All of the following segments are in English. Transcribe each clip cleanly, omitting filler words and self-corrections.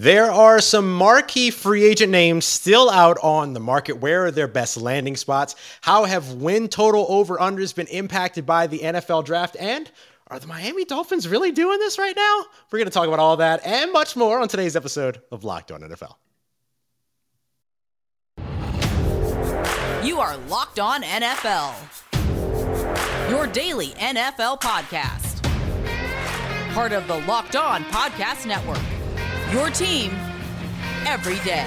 There are some marquee free agent names still out on the market. Where are their best landing spots? How have win total over-unders been impacted by the NFL draft? And are the Miami Dolphins really doing this right now? We're going to talk about all that and much more on today's episode of Locked On NFL. You are Locked On NFL, your daily NFL podcast. Part of the Locked On Podcast Network. Your team every day.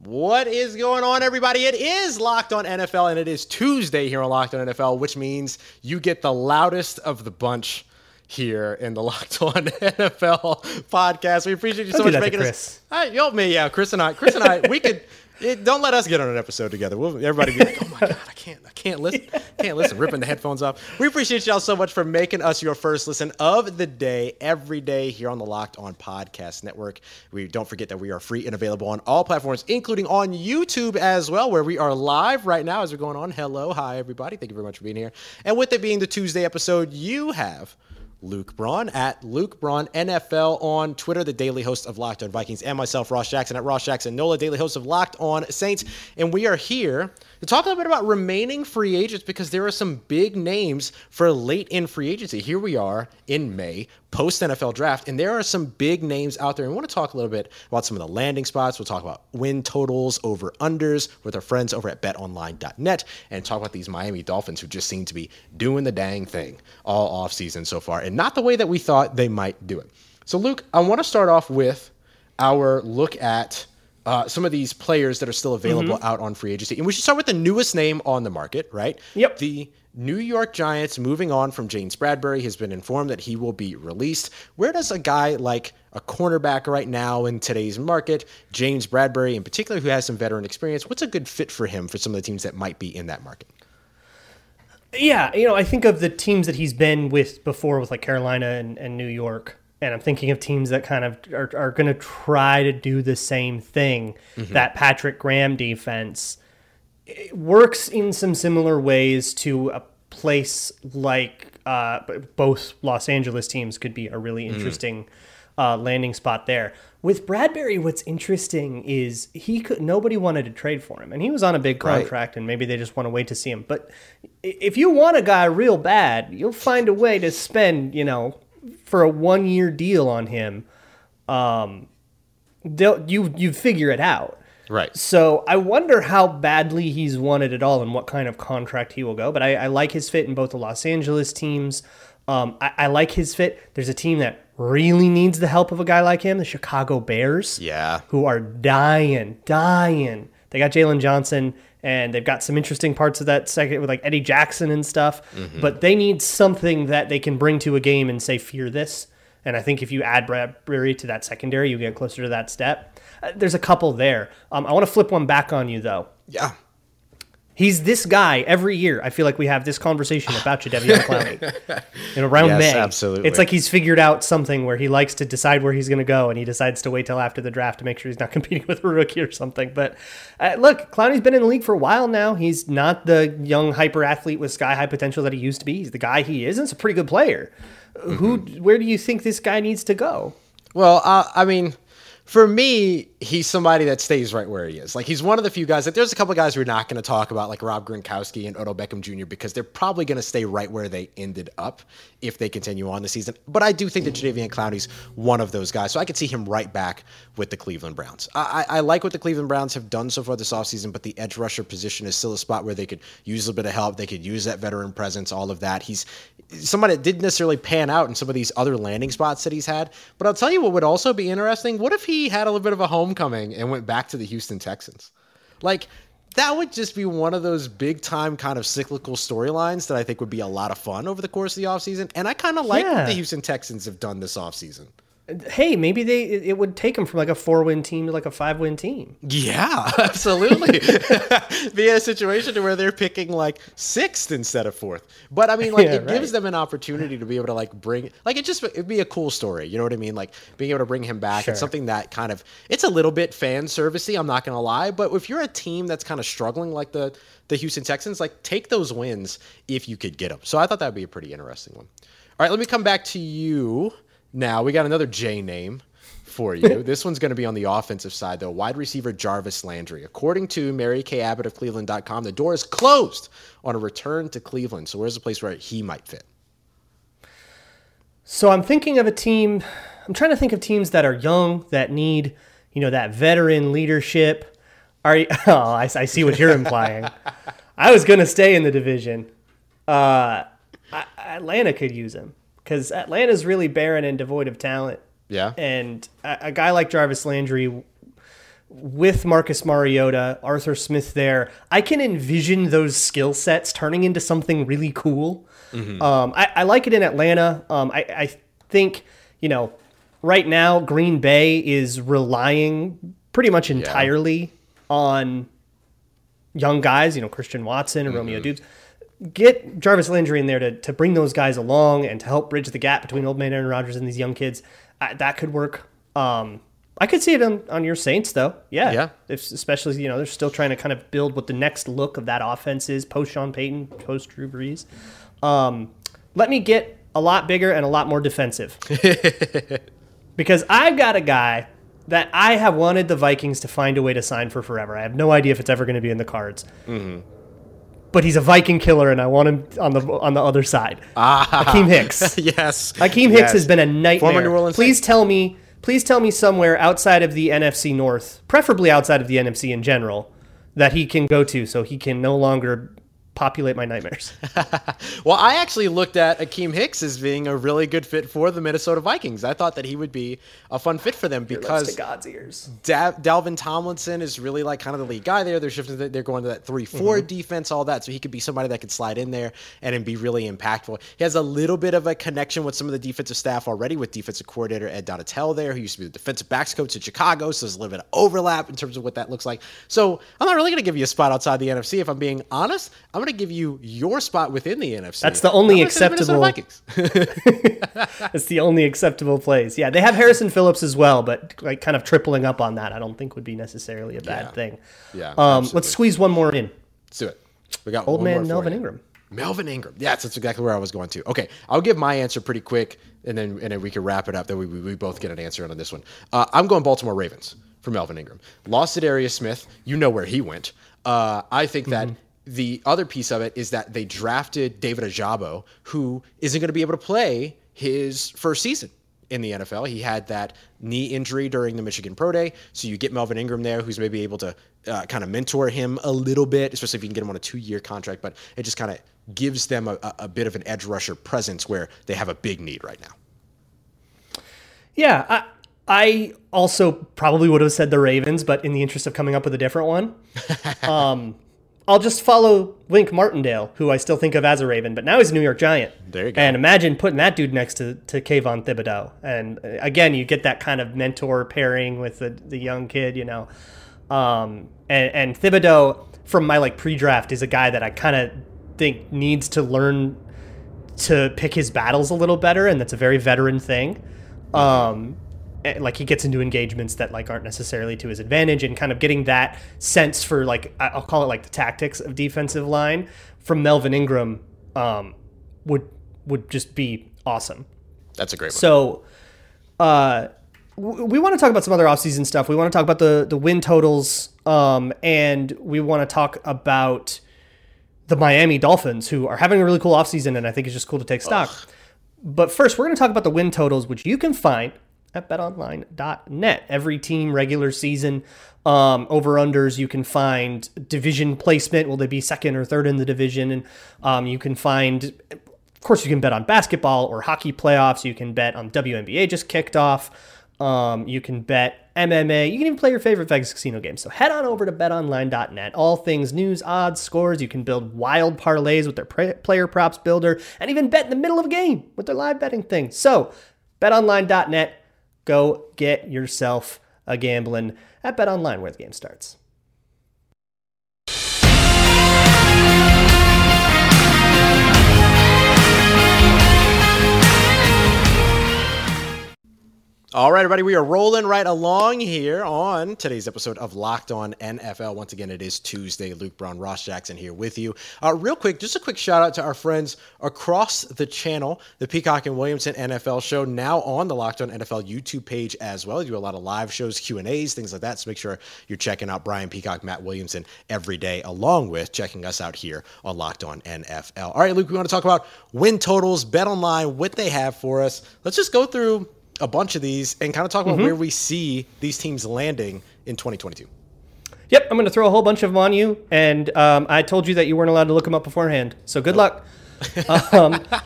What is going on, everybody? It is Locked On NFL, and it is Tuesday here on Locked On NFL, which means you get the loudest of the bunch here in the Locked On NFL podcast. We appreciate you so much making us. Chris and I, we could. Don't let us get on an episode together. Everybody be like, oh my God, I can't listen, ripping the headphones off. We appreciate y'all so much for making us your first listen of the day every day here on the Locked On Podcast Network. We don't forget that we are free and available on all platforms, including on YouTube as well, where we are live right now as we're going on. Hello, hi, everybody. Thank you very much for being here. And with it being the Tuesday episode, you have Luke Braun at Luke Braun NFL on Twitter, the daily host of Locked On Vikings, and myself, Ross Jackson at Ross Jackson NOLA, daily host of Locked On Saints. And we are here to talk a little bit about remaining free agents because there are some big names for late in free agency. Here we are in May, post-NFL draft, and there are some big names out there. And we want to talk a little bit about some of the landing spots. We'll talk about win totals, over-unders with our friends over at BetOnline.net and talk about these Miami Dolphins who just seem to be doing the dang thing all offseason so far and not the way that we thought they might do it. So, Luke, I want to start off with our look at some of these players that are still available out on free agency. And we should start with the newest name on the market, right? Yep. The New York Giants moving on from James Bradberry has been informed that he will be released. Where does a guy like a cornerback right now in today's market, James Bradberry in particular, who has some veteran experience, what's a good fit for him for some of the teams that might be in that market? Yeah, you know, I think of the teams that he's been with before with like Carolina and New York. And I'm thinking of teams that kind of are going to try to do the same thing. That Patrick Graham defense works in some similar ways to a place like both Los Angeles teams could be a really interesting landing spot there. With Bradberry, what's interesting is nobody wanted to trade for him, and he was on a big contract, and maybe they just want to wait to see him. But if you want a guy real bad, you'll find a way to spend, you know, for a one-year deal on him, you figure it out. Right. So I wonder how badly he's wanted it all and what kind of contract he will go. But I like his fit in both the Los Angeles teams. I like his fit. There's a team that really needs the help of a guy like him, the Chicago Bears. Yeah. Who are dying. They got Jalen Johnson, and they've got some interesting parts of that second with like Eddie Jackson and stuff, but they need something that they can bring to a game and say, fear this. And I think if you add Bradberry to that secondary, you get closer to that step. There's a couple there. I want to flip one back on you though. Yeah. He's this guy every year. I feel like we have this conversation about Jadeveon Clowney in around May. Absolutely. It's like he's figured out something where he likes to decide where he's going to go, and he decides to wait till after the draft to make sure he's not competing with a rookie or something. But look, Clowney's been in the league for a while now. He's not the young hyper athlete with sky high potential that he used to be. He's the guy he is, and it's a pretty good player. Where do you think this guy needs to go? Well, I mean, for me, he's somebody that stays right where he is. Like, he's one of the few guys that there's a couple of guys we're not going to talk about, like Rob Gronkowski and Odell Beckham Jr., because they're probably going to stay right where they ended up if they continue on the season. But I do think that Jadeveon Clowney's one of those guys. So I could see him right back with the Cleveland Browns. I like what the Cleveland Browns have done so far this offseason, but the edge rusher position is still a spot where they could use a little bit of help. They could use that veteran presence, all of that. He's somebody that didn't necessarily pan out in some of these other landing spots that he's had. But I'll tell you what would also be interesting. What if he had a little bit of a homecoming and went back to the Houston Texans? Like, that would just be one of those big time kind of cyclical storylines that I think would be a lot of fun over the course of the offseason. And I kind of like what the Houston Texans have done this offseason. hey, maybe it would take them from like a 4-win team to like a 5-win team. Yeah, absolutely. Be in a situation to where they're picking like 6th instead of 4th. But I mean, like it gives them an opportunity to be able to like bring, like it'd be a cool story. You know what I mean? Like being able to bring him back. Sure. It's something that kind of, it's a little bit fan servicey. I'm not going to lie. But if you're a team that's kind of struggling like the Houston Texans, like take those wins if you could get them. So I thought that'd be a pretty interesting one. All right, let me come back to you. Now, we got another J name for you. This one's going to be on the offensive side, though. Wide receiver Jarvis Landry. According to Mary K. Abbott of Cleveland.com, the door is closed on a return to Cleveland. So where's the place where he might fit? So I'm thinking of a team. I'm trying to think of teams that are young, that need, you know, that veteran leadership. I see what you're implying. I was going to stay in the division. Atlanta could use him. Because Atlanta's really barren and devoid of talent. Yeah. And a guy like Jarvis Landry with Marcus Mariota, Arthur Smith there, I can envision those skill sets turning into something really cool. Mm-hmm. I like it in Atlanta. I think, you know, right now Green Bay is relying pretty much entirely on young guys, you know, Christian Watson and Romeo Doubs. Get Jarvis Landry in there to bring those guys along and to help bridge the gap between old man Aaron Rodgers and these young kids. That could work. I could see it on your Saints, though. Yeah. If, especially, you know, they're still trying to kind of build what the next look of that offense is, post Sean Payton, post Drew Brees. Let me get a lot bigger and a lot more defensive. Because I've got a guy that I have wanted the Vikings to find a way to sign for forever. I have no idea if it's ever going to be in the cards. Mm-hmm. But he's a Viking killer, and I want him on the other side. Akiem Hicks. Yes. Akiem Hicks has been a nightmare. Former New Orleans Saints. Please tell me somewhere outside of the NFC North, preferably outside of the NFC in general, that he can go to so he can no longer populate my nightmares. Well, I actually looked at Akiem Hicks as being a really good fit for the Minnesota Vikings. I thought that he would be a fun fit for them because God's ears. Dalvin Tomlinson is really like kind of the lead guy there. They're shifting. They're going to that 3-4 defense, all that. So he could be somebody that could slide in there and be really impactful. He has a little bit of a connection with some of the defensive staff already with defensive coordinator Ed Donatel there, who used to be the defensive backs coach in Chicago. So there's a little bit of overlap in terms of what that looks like. So I'm not really going to give you a spot outside the NFC. If I'm being honest, I'm going to give you your spot within the NFC. That's the only acceptable. It's the only acceptable place. Yeah, they have Harrison Phillips as well, but like kind of tripling up on that, I don't think would be necessarily a bad thing. Yeah. Let's squeeze one more in. Let's do it. We got old man Melvin Ingram. Melvin Ingram. Yes, that's exactly where I was going to. Okay, I'll give my answer pretty quick, and then we can wrap it up. Then we both get an answer on this one. I'm going Baltimore Ravens for Melvin Ingram. Lost to Darius Smith. You know where he went. I think that. The other piece of it is that they drafted David Ajabo, who isn't going to be able to play his first season in the NFL. He had that knee injury during the Michigan Pro Day. So you get Melvin Ingram there, who's maybe able to kind of mentor him a little bit, especially if you can get him on a 2-year contract. But it just kind of gives them a bit of an edge rusher presence where they have a big need right now. Yeah, I also probably would have said the Ravens, but in the interest of coming up with a different one. I'll just follow Wink Martindale, who I still think of as a Raven, but now he's a New York Giant. There you go. And imagine putting that dude next to Kayvon Thibodeau. And again, you get that kind of mentor pairing with the young kid, you know. And Thibodeau, from my like pre-draft, is a guy that I kind of think needs to learn to pick his battles a little better, and that's a very veteran thing. Like he gets into engagements that like aren't necessarily to his advantage, and kind of getting that sense for like, I'll call it like the tactics of defensive line from Melvin Ingram would just be awesome. That's a great one. So we want to talk about some other offseason stuff. We want to talk about the win totals and we want to talk about the Miami Dolphins, who are having a really cool offseason, and I think it's just cool to take stock. But first, we're going to talk about the win totals, which you can find at BetOnline.net. Every team, regular season, over-unders. You can find division placement. Will they be second or third in the division? And you can find, of course, you can bet on basketball or hockey playoffs. You can bet on WNBA just kicked off. You can bet MMA. You can even play your favorite Vegas casino game. So head on over to BetOnline.net. All things news, odds, scores. You can build wild parlays with their player props builder, and even bet in the middle of a game with their live betting thing. So BetOnline.net. go get yourself a gambling at BetOnline, where the game starts. All right, everybody, we are rolling right along here on today's episode of Locked On NFL. Once again, it is Tuesday. Luke Braun, Ross Jackson here with you. Real quick, just a quick shout out to our friends across the channel, the Peacock and Williamson NFL show, now on the Locked On NFL YouTube page as well. They do a lot of live shows, Q&As, things like that. So make sure you're checking out Brian Peacock, Matt Williamson every day, along with checking us out here on Locked On NFL. All right, Luke, we want to talk about win totals, BetOnline, what they have for us. Let's just go through a bunch of these and kind of talk about where we see these teams landing in 2022. Yep. I'm going to throw a whole bunch of them on you. And I told you that you weren't allowed to look them up beforehand. So good luck. I'm going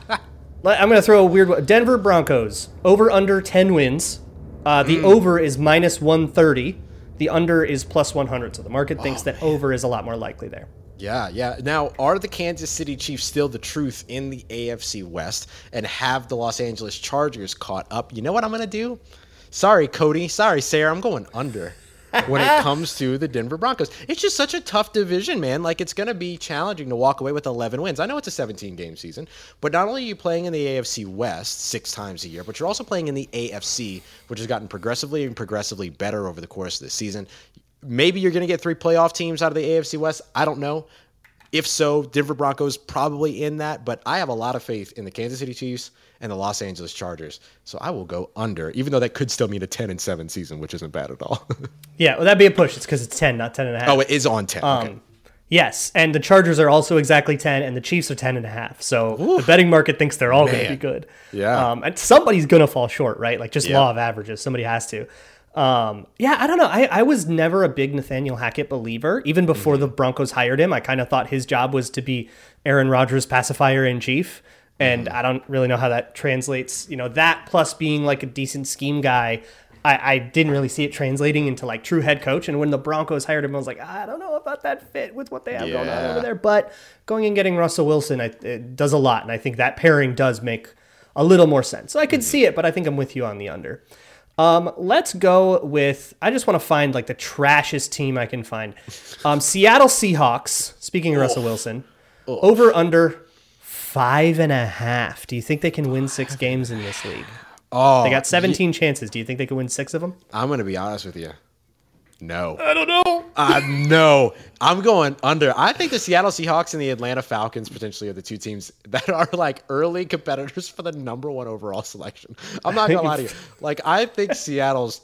to throw a weird one. Denver Broncos over under 10 wins. The over is -130. The under is +100. So the market thinks that over is a lot more likely there. Yeah. Now, are the Kansas City Chiefs still the truth in the AFC West, and have the Los Angeles Chargers caught up? You know what I'm going to do? Sorry, Cody. Sorry, Sarah. I'm going under when it comes to the Denver Broncos. It's just such a tough division, man. Like, it's going to be challenging to walk away with 11 wins. I know it's a 17-game season, but not only are you playing in the AFC West 6 times a year, but you're also playing in the AFC, which has gotten progressively and progressively better over the course of the season. Maybe you're going to get 3 playoff teams out of the AFC West. I don't know. If so, Denver Broncos probably in that, but I have a lot of faith in the Kansas City Chiefs and the Los Angeles Chargers, so I will go under, even though that could still mean a 10-7 season, which isn't bad at all. Yeah, well, that'd be a push. It's because it's 10, not 10.5. Oh, it is on 10. Okay. Yes, and the Chargers are also exactly 10, and the Chiefs are 10.5, so the betting market thinks they're all going to be good. Yeah. And somebody's going to fall short, right? Like, just law of averages. Somebody has to. I don't know. I was never a big Nathaniel Hackett believer. Even before the Broncos hired him, I kind of thought his job was to be Aaron Rodgers' pacifier in chief. And I don't really know how that translates. You know, that plus being like a decent scheme guy, I didn't really see it translating into like true head coach. And when the Broncos hired him, I was like, I don't know about that fit with what they have going on over there. But going and getting Russell Wilson, it does a lot. And I think that pairing does make a little more sense. So I could see it, but I think I'm with you on the under. Let's go with, I just want to find like the trashest team I can find. Seattle Seahawks, speaking of Russell Wilson, over under 5.5. Do you think they can win 6 games in this league? They got 17 chances. Do you think they can win 6 of them? I'm going to be honest with you. No. I don't know. No. I'm going under. I think the Seattle Seahawks and the Atlanta Falcons potentially are the 2 teams that are like early competitors for the #1 overall selection. I'm not going to lie to you. Like, I think Seattle's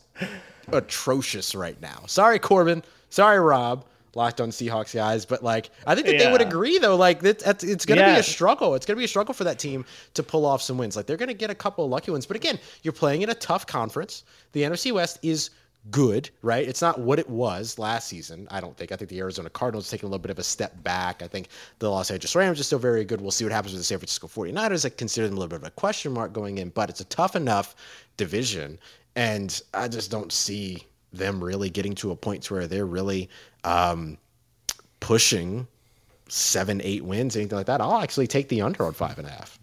atrocious right now. Sorry, Corbin. Sorry, Rob. Locked On Seahawks guys, but like, I think that they would agree though. Like, it's going to be a struggle. It's going to be a struggle for that team to pull off some wins. Like, they're going to get a couple of lucky ones, but again, you're playing in a tough conference. The NFC West is good, right? It's not what it was last season, I don't think. I think the Arizona Cardinals taking a little bit of a step back. I think the Los Angeles Rams are still very good. We'll see what happens with the San Francisco 49ers. I consider them a little bit of a question mark going in, but it's a tough enough division, and I just don't see them really getting to a point where they're really pushing 7-8 wins, anything like that. I'll actually take the under on 5.5.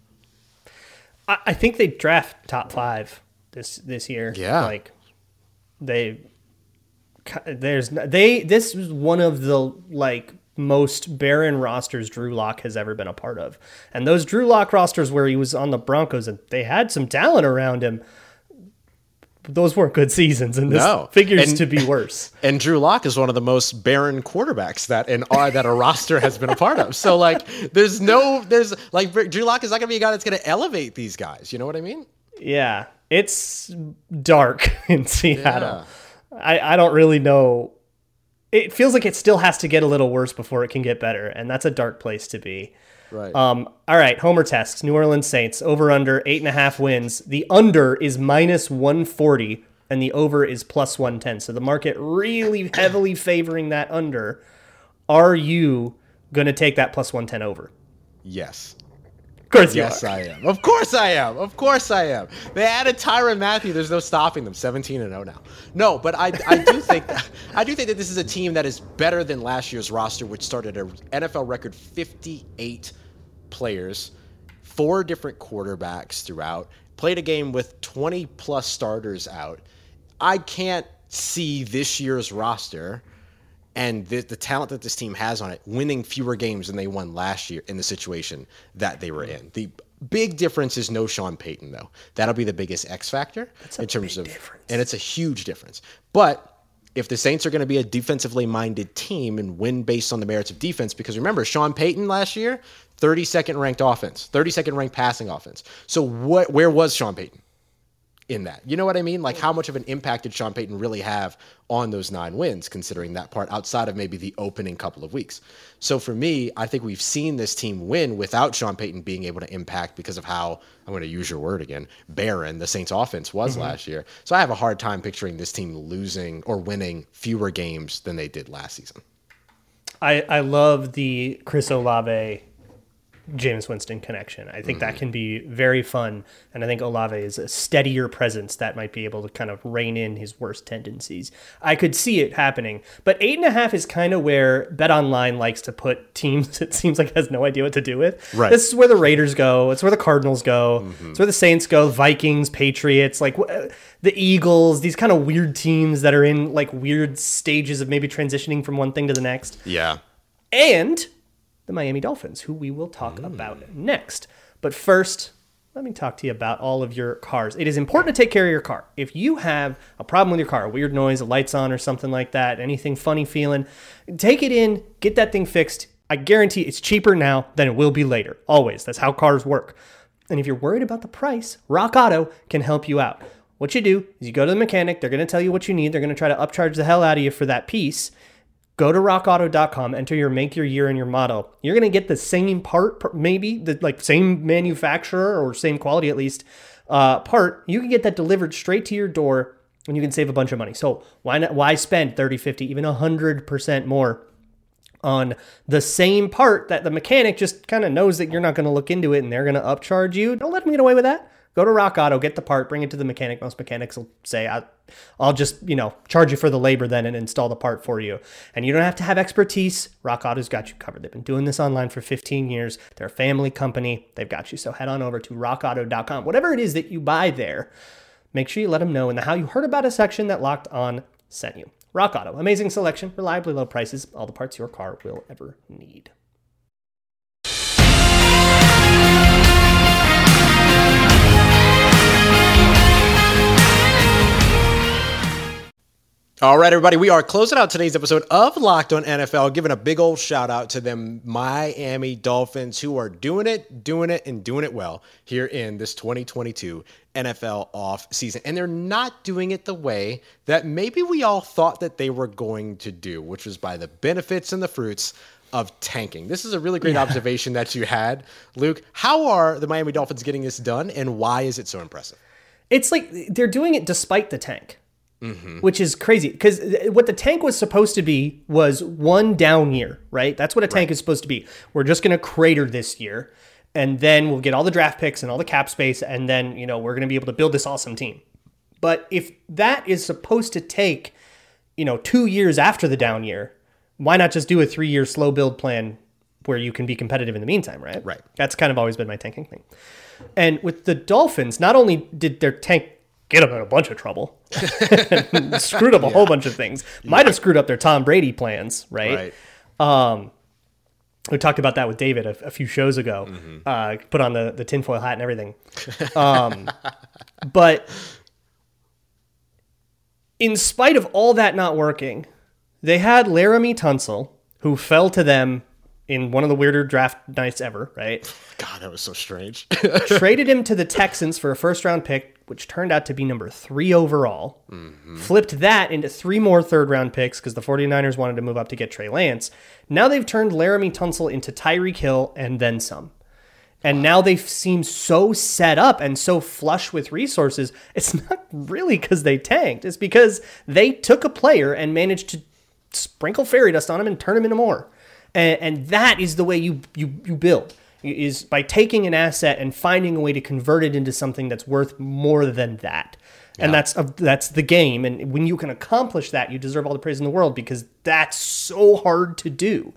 I think they draft top 5 this year. Yeah. Like, this is one of the like most barren rosters Drew Locke has ever been a part of, and those Drew Locke rosters where he was on the Broncos and they had some talent around him, those weren't good seasons, and this figures to be worse. And Drew Locke is one of the most barren quarterbacks that a roster has been a part of. So like, there's like, Drew Locke is not gonna be a guy that's gonna elevate these guys. You know what I mean? Yeah. It's dark in Seattle. Yeah. I don't really know. It feels like it still has to get a little worse before it can get better, and that's a dark place to be. Right. All right, Homer tests. New Orleans Saints, over under 8.5 wins. The under is -140, and the over is +110. So the market really heavily favoring that under. Are you going to take that +110 over? Yes. Of course Of course I am. They added Tyrann Mathieu. There's no stopping them. 17-0 now. No, but I do think that, this is a team that is better than last year's roster, which started an NFL record 58 players, 4 different quarterbacks throughout. played a game with 20-plus starters out. I can't see this year's roster and the talent that this team has on it winning fewer games than they won last year in the situation that they were in. The big difference is no Sean Payton, though. That'll be the biggest X factor in terms of difference. And it's a huge difference. But if the Saints are going to be a defensively minded team and win based on the merits of defense, because remember, Sean Payton last year, 32nd ranked offense, 32nd ranked passing offense. So where was Sean Payton in that? You know what I mean? Like, how much of an impact did Sean Payton really have on those 9 wins, considering that part outside of maybe the opening couple of weeks? So for me, I think we've seen this team win without Sean Payton being able to impact because of how, I'm going to use your word again, barren the Saints offense was last year. So I have a hard time picturing this team losing or winning fewer games than they did last season. I love the Chris Olave Jameis Winston connection. I think that can be very fun. And I think Olave is a steadier presence that might be able to kind of rein in his worst tendencies. I could see it happening, but 8.5 is kind of where Bet Online likes to put teams. It seems like it has no idea what to do with. Right. This is where the Raiders go. It's where the Cardinals go. It's where the Saints go, Vikings, Patriots, like the Eagles, these kind of weird teams that are in like weird stages of maybe transitioning from one thing to the next. Yeah. And the Miami Dolphins, who we will talk about next. But first, let me talk to you about all of your cars. It is important to take care of your car. If you have a problem with your car, a weird noise, a light's on or something like that, anything funny feeling, take it in, get that thing fixed. I guarantee it's cheaper now than it will be later. Always. That's how cars work. And if you're worried about the price, Rock Auto can help you out. What you do is you go to the mechanic. They're going to tell you what you need. They're going to try to upcharge the hell out of you for that piece. Go to rockauto.com, enter your make, your year, and your model. You're going to get the same part, maybe the like same manufacturer or same quality at least part. You can get that delivered straight to your door and you can save a bunch of money. So why not? Why spend 30, 50, even 100% more on the same part that the mechanic just kind of knows that you're not going to look into it and they're going to upcharge you? Don't let them get away with that. Go to Rock Auto, get the part, bring it to the mechanic. Most mechanics will say, I'll just, charge you for the labor then and install the part for you. And you don't have to have expertise. Rock Auto's got you covered. They've been doing this online for 15 years. They're a family company. They've got you. So head on over to rockauto.com. Whatever it is that you buy there, make sure you let them know in the How You Heard About Us section that Locked On sent you. Rock Auto, amazing selection, reliably low prices, all the parts your car will ever need. All right, everybody, we are closing out today's episode of Locked On NFL, giving a big old shout out to them Miami Dolphins who are doing it, and doing it well here in this 2022 NFL off season. And they're not doing it the way that maybe we all thought that they were going to do, which was by the benefits and the fruits of tanking. This is a really great observation that you had, Luke. How are the Miami Dolphins getting this done, and why is it so impressive? It's like they're doing it despite the tank. Which is crazy because what the tank was supposed to be was one down year, right? That's what a tank is supposed to be. We're just going to crater this year and then we'll get all the draft picks and all the cap space. And then, we're going to be able to build this awesome team. But if that is supposed to take, 2 years after the down year, why not just do a 3-year slow build plan where you can be competitive in the meantime, right? Right. That's kind of always been my tanking thing. And with the Dolphins, not only did their tank get them in a bunch of trouble, screwed up a whole bunch of things, might have screwed up their Tom Brady plans, right? We talked about that with David a few shows ago, put on the tinfoil hat and everything. But in spite of all that not working, they had Laremy Tunsil, who fell to them in one of the weirder draft nights ever, right? God, that was so strange. Traded him to the Texans for a first-round pick, which turned out to be number 3 overall. Flipped that into 3 more third-round picks because the 49ers wanted to move up to get Trey Lance. Now they've turned Laremy Tunsil into Tyreek Hill and then some. And now they seem so set up and so flush with resources. It's not really because they tanked. It's because they took a player and managed to sprinkle fairy dust on him and turn him into more. And that is the way you build, is by taking an asset and finding a way to convert it into something that's worth more than that. Yeah. And that's the game. And when you can accomplish that, you deserve all the praise in the world because that's so hard to do.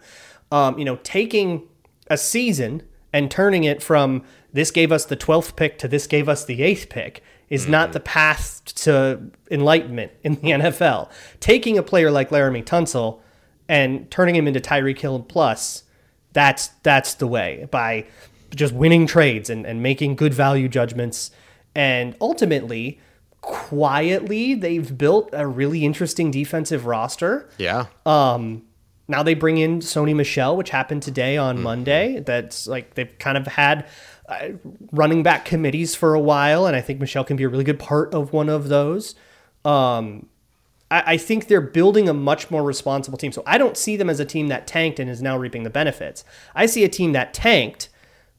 Taking a season and turning it from this gave us the 12th pick to this gave us the 8th pick is not the path to enlightenment in the NFL. Taking a player like Laremy Tunsil and turning him into Tyreek Hill plus, that's the way, by just winning trades and making good value judgments. And ultimately, quietly, they've built a really interesting defensive roster. Yeah. Now they bring in Sony Michel, which happened today on Monday. That's like they've kind of had running back committees for a while, and I think Michel can be a really good part of one of those. I think they're building a much more responsible team. So I don't see them as a team that tanked and is now reaping the benefits. I see a team that tanked,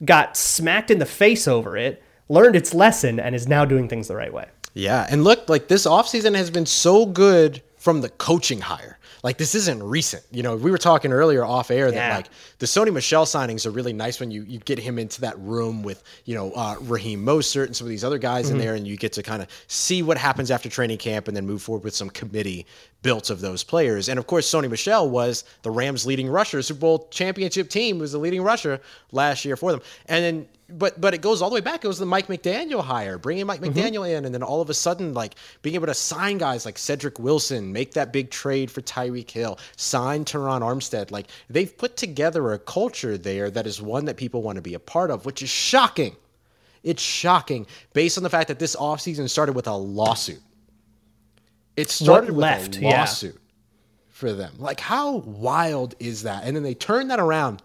got smacked in the face over it, learned its lesson, and is now doing things the right way. Yeah, and look, like this offseason has been so good from the coaching hire. Like, this isn't recent. You know, we were talking earlier off air that, like, the Sony Michel signings are really nice when you get him into that room with, you know, Raheem Mostert and some of these other guys in there, and you get to kind of see what happens after training camp and then move forward with some committee built of those players. And, of course, Sony Michel was the Rams' leading rusher. Super Bowl championship team was the leading rusher last year for them. And then But it goes all the way back. It was the Mike McDaniel hire, bringing Mike McDaniel in, and then all of a sudden, like, being able to sign guys like Cedric Wilson, make that big trade for Tyreek Hill, sign Teron Armstead. Like, they've put together a culture there that is one that people want to be a part of, which is shocking. It's shocking based on the fact that this offseason started with a lawsuit. It started with a lawsuit for them. Like, how wild is that? And then they turned that around.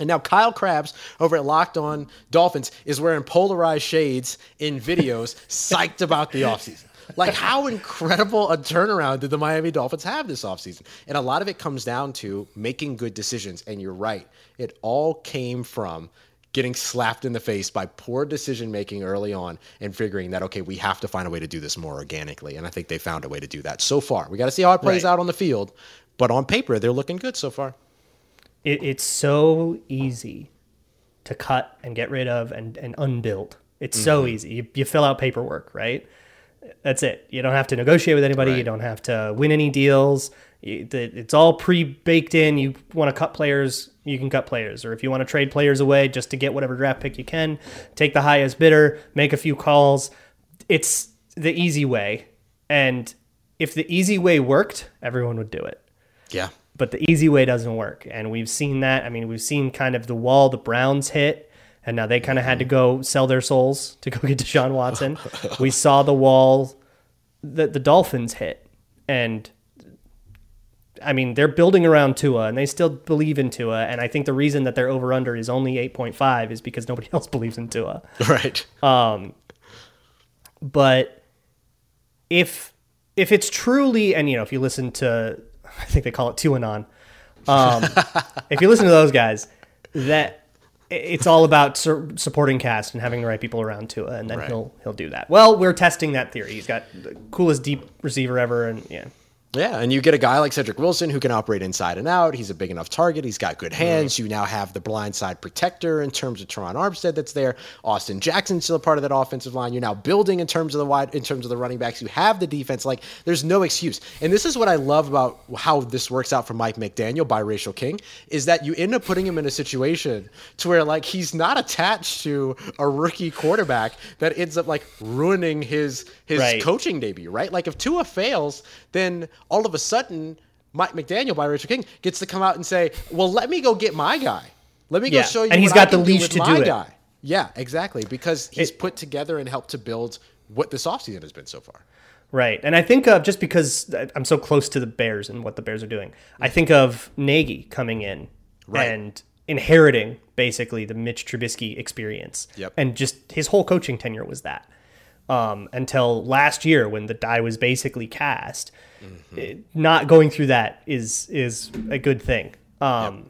And now Kyle Krabs over at Locked On Dolphins is wearing polarized shades in videos, psyched about the offseason. Like, how incredible a turnaround did the Miami Dolphins have this offseason? And a lot of it comes down to making good decisions. And you're right. It all came from getting slapped in the face by poor decision-making early on and figuring that, okay, we have to find a way to do this more organically. And I think they found a way to do that so far. We got to see how it plays out on the field. But on paper, they're looking good so far. It's so easy to cut and get rid of and unbuild. It's so easy. You fill out paperwork, right? That's it. You don't have to negotiate with anybody. Right. You don't have to win any deals. It's all pre-baked in. You want to cut players, you can cut players. Or if you want to trade players away just to get whatever draft pick you can, take the highest bidder, make a few calls. It's the easy way. And if the easy way worked, everyone would do it. Yeah. But the easy way doesn't work. And we've seen that. I mean, we've seen kind of the wall the Browns hit, and now they kind of had to go sell their souls to go get Deshaun Watson. We saw the wall that the Dolphins hit. And, I mean, they're building around Tua, and they still believe in Tua. And I think the reason that their over-under is only 8.5 is because nobody else believes in Tua. Right. But if it's truly, and, you know, if you listen to, I think they call it Tuanon. If you listen to those guys, that it's all about supporting cast and having the right people around Tua, and then he'll do that. Well, we're testing that theory. He's got the coolest deep receiver ever, and yeah, and you get a guy like Cedric Wilson who can operate inside and out. He's a big enough target. He's got good hands. You now have the blindside protector in terms of Teron Armstead that's there. Austin Jackson's still a part of that offensive line. You're now building in terms of the wide, in terms of the running backs. You have the defense. Like, there's no excuse. And this is what I love about how this works out for Mike McDaniel, biracial king, is that you end up putting him in a situation to where, like, he's not attached to a rookie quarterback that ends up, like, ruining his coaching debut, right? Like, if Tua fails, then all of a sudden, Mike McDaniel, by Richard King, gets to come out and say, well, let me go get my guy. Let me go show you and he's got the leash to do it. Yeah, exactly. Because he's put together and helped to build what this offseason has been so far. Right. And I think of, just because I'm so close to the Bears and what the Bears are doing, I think of Nagy coming in and inheriting basically the Mitch Trubisky experience. Yep. And just his whole coaching tenure was that. Until last year when the die was basically cast. Not going through that is a good thing. And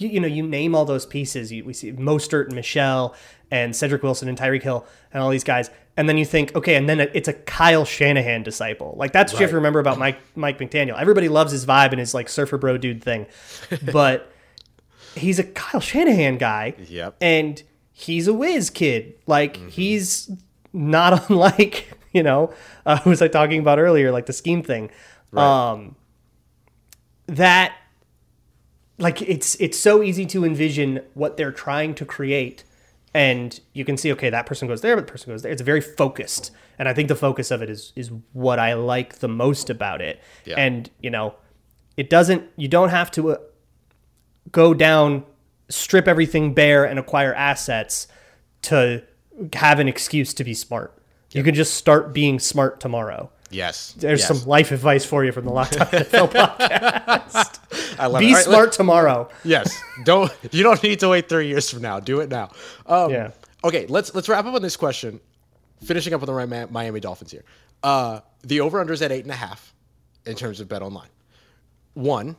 you name all those pieces. We see Mostert and Michel and Cedric Wilson and Tyreek Hill and all these guys. And then you think, okay, and then it's a Kyle Shanahan disciple. Like, that's what you have to remember about Mike McDaniel. Everybody loves his vibe and his, like, surfer bro dude thing. But he's a Kyle Shanahan guy. Yep. And he's a whiz kid. Like, he's not unlike, you know, who was I talking about earlier, like the scheme thing. That like it's so easy to envision what they're trying to create, and you can see, okay, that person goes there, but the person goes there. It's very focused, and I think the focus of it is what I like the most about it. Yeah. And you know, it doesn't. You don't have to go down, strip everything bare, and acquire assets to have an excuse to be smart. Yeah. You can just start being smart tomorrow. Yes. There's some life advice for you from the Locked On NFL podcast. I love it. Be smart tomorrow. Yes. You don't need to wait 3 years from now. Do it now. Okay, let's wrap up on this question. Finishing up with the Miami Dolphins here. The over-under is at 8.5 in terms of Bet Online. One,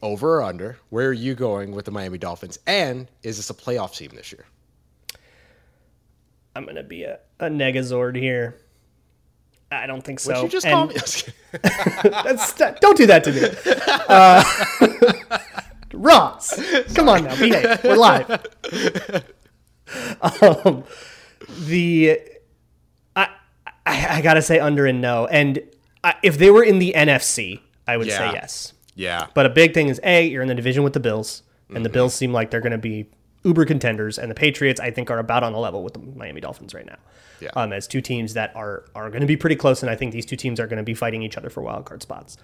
over or under, where are you going with the Miami Dolphins? And is this a playoff team this year? I'm going to be a Negazord here. I don't think so. Would you just call me? Don't do that to me. Ross, come on now. Behave. We're live. I got to say under and no. And if they were in the NFC, I would say yes. Yeah. But a big thing is, A, you're in the division with the Bills, and the Bills seem like they're going to be uber contenders, and the Patriots, I think, are about on a level with the Miami Dolphins right now. Yeah. As two teams that are going to be pretty close, and I think these two teams are going to be fighting each other for wild card spots.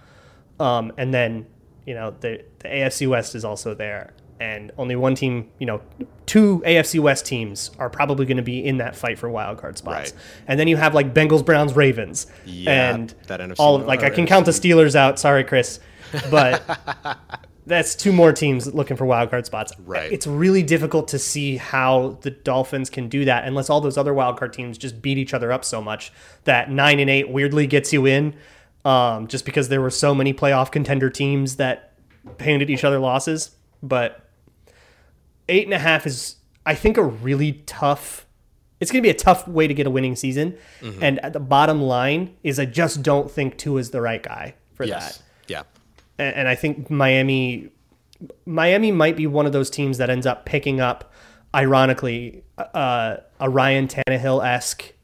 And then, you know, the AFC West is also there, and only one team, you know, two AFC West teams are probably going to be in that fight for wild card spots. Right. And then you have like Bengals, Browns, Ravens, and that NFC all of, like I can NFC. Count the Steelers out. Sorry, Chris, but. That's two more teams looking for wild card spots. Right. It's really difficult to see how the Dolphins can do that unless all those other wild card teams just beat each other up so much that 9-8 weirdly gets you in, just because there were so many playoff contender teams that handed each other losses. But 8.5 is, I think, a really tough. It's going to be a tough way to get a winning season. Mm-hmm. And at the bottom line is, I just don't think Tua is the right guy for that. Yeah. And I think Miami might be one of those teams that ends up picking up, ironically, a Ryan Tannehill-esque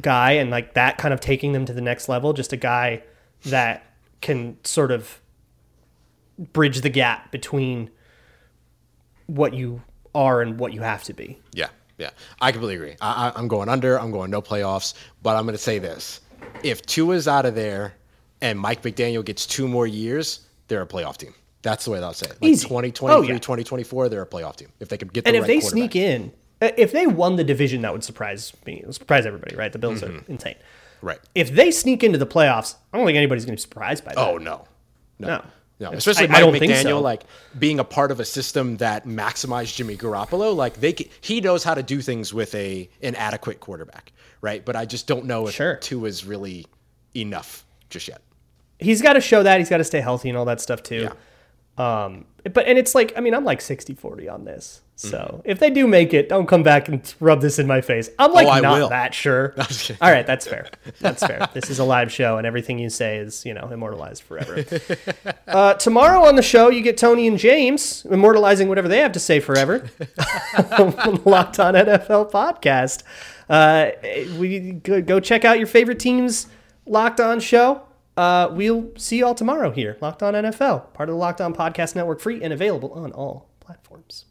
guy, and like that kind of taking them to the next level, just a guy that can sort of bridge the gap between what you are and what you have to be. Yeah. I completely agree. I'm going under. I'm going no playoffs. But I'm going to say this. If Tua's out of there, and Mike McDaniel gets 2 more years, they're a playoff team. That's the way I'll say it. Like easy. 2023, 2024, they're a playoff team. If they could get the right quarterback. And if they sneak in, if they won the division, that would surprise me. It would surprise everybody, right? The Bills are insane. Right. If they sneak into the playoffs, I don't think anybody's going to be surprised by that. Oh, no. Especially Mike McDaniel, so. Like being a part of a system that maximized Jimmy Garoppolo. Like he knows how to do things with an adequate quarterback, right? But I just don't know if two is really enough just yet. He's got to show that. He's got to stay healthy and all that stuff too. Yeah. And it's like, I mean, I'm like 60-40 on this. So if they do make it, don't come back and rub this in my face. I'm like, that sure. All right. That's fair. This is a live show and everything you say is, you know, immortalized forever. Tomorrow on the show, you get Tony and James immortalizing whatever they have to say forever. Locked On NFL podcast. We go check out your favorite teams. Locked On show. We'll see you all tomorrow here. Locked On NFL, part of the Locked On Podcast Network, free and available on all platforms.